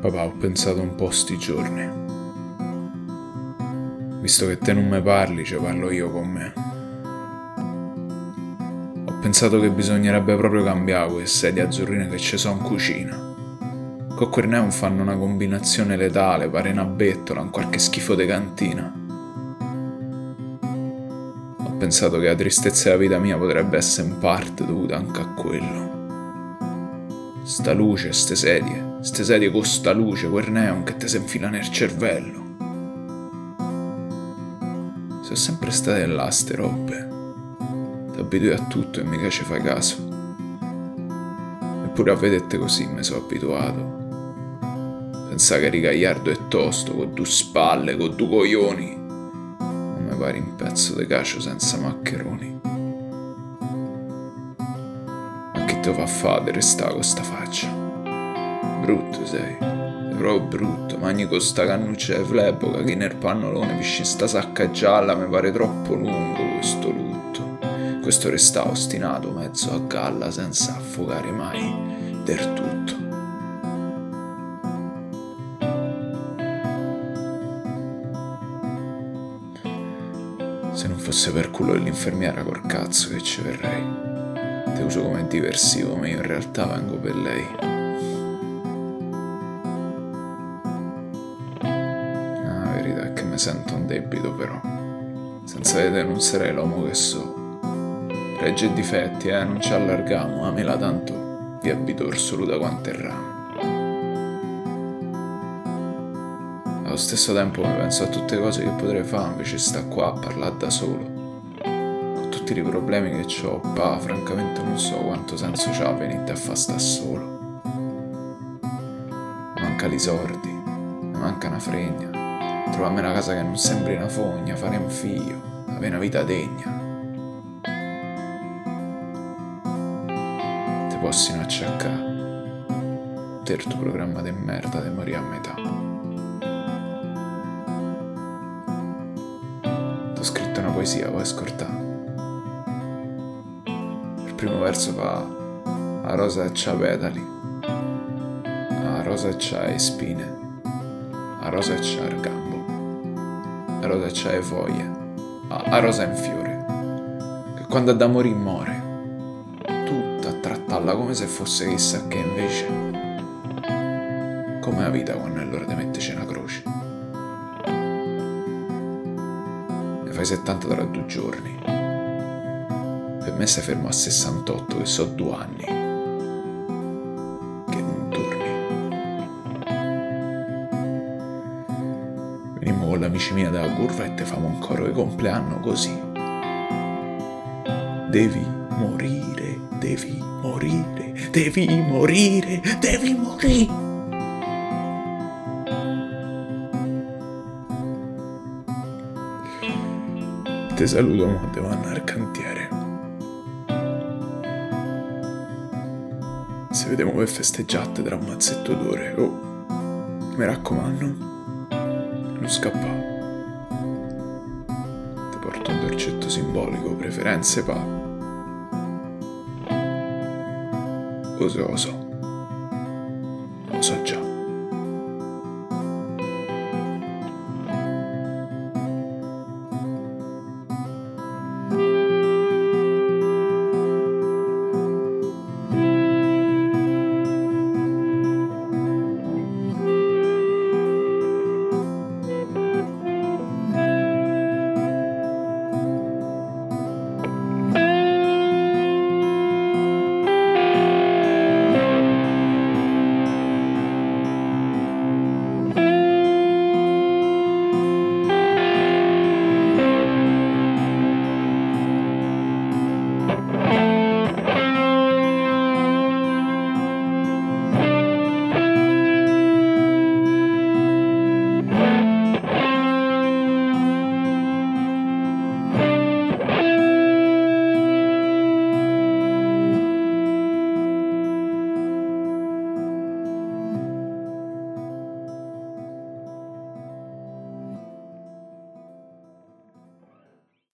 Papà, ho pensato un po' sti giorni. Visto che te non me parli, ci parlo io con me. Ho pensato che bisognerebbe proprio cambiare queste sedie azzurrine che ci sono in cucina. Con quel neon fanno una combinazione letale, pare una bettola, un qualche schifo de cantina. Ho pensato che la tristezza della vita mia potrebbe essere in parte dovuta anche a quello. Sta luce, ste sedie con sta luce, quel neon che te se infila nel cervello. Sono sempre state là ste robe. T'abitui a tutto e mica ci fai caso. Eppure a vedette così me sono abituato. Pensa che Rigagliardo è tosto, con due spalle, con due coglioni. Non mi pare un pezzo de cacio senza maccheroni. Te fa fare restare con sta faccia. Brutto sei proprio brutto, mangi con sta cannuccia di fleboca che nel pannolone pisci sta sacca gialla. Mi pare troppo lungo questo lutto, questo restare ostinato mezzo a galla senza affogare mai del tutto. Se non fosse per culo dell'infermiera col cazzo che ci verrei. Te uso come diversivo, ma io in realtà vengo per lei. La verità è che mi sento in debito, però. Senza te non sarei l'uomo che so. Pregi e difetti, non ci allargamo, amela tanto, vi abito assoluta quanto il ramo. Allo stesso tempo mi penso a tutte le cose che potrei fare, invece sta qua a parlare da solo. I problemi che ho, francamente non so quanto senso c'ha venite a far sta solo. Manca gli sordi, ne manca una fregna, trovarmi una casa che non sembri una fogna, fare un figlio, avere una vita degna. Te possono acciaccare del tuo programma de merda de morire a metà. T'ho scritto una poesia, vuoi ascoltare? Il primo verso fa: a rosa c'ha petali, a rosa c'ha spine, a rosa c'ha il gambo, a rosa c'ha le foglie, a rosa in fiore, che quando da morì muore, tutta a trattarla come se fosse chissà che invece. Come la vita quando è l'ora di metterci una croce. Ne fai 70 tra 2 giorni. Per me sei fermo a 68, che so 2 anni che non torni. Venimmo con l'amici mia dalla curva e te famo un coro di compleanno così. Devi morire, devi morire, devi morire, devi morire. Te saluto, ma devo andare al cantiere. Se vediamo che festeggiate tra un mazzetto d'ore, mi raccomando, non scappare. Ti porto un dolcetto simbolico, preferenze pa. Oso.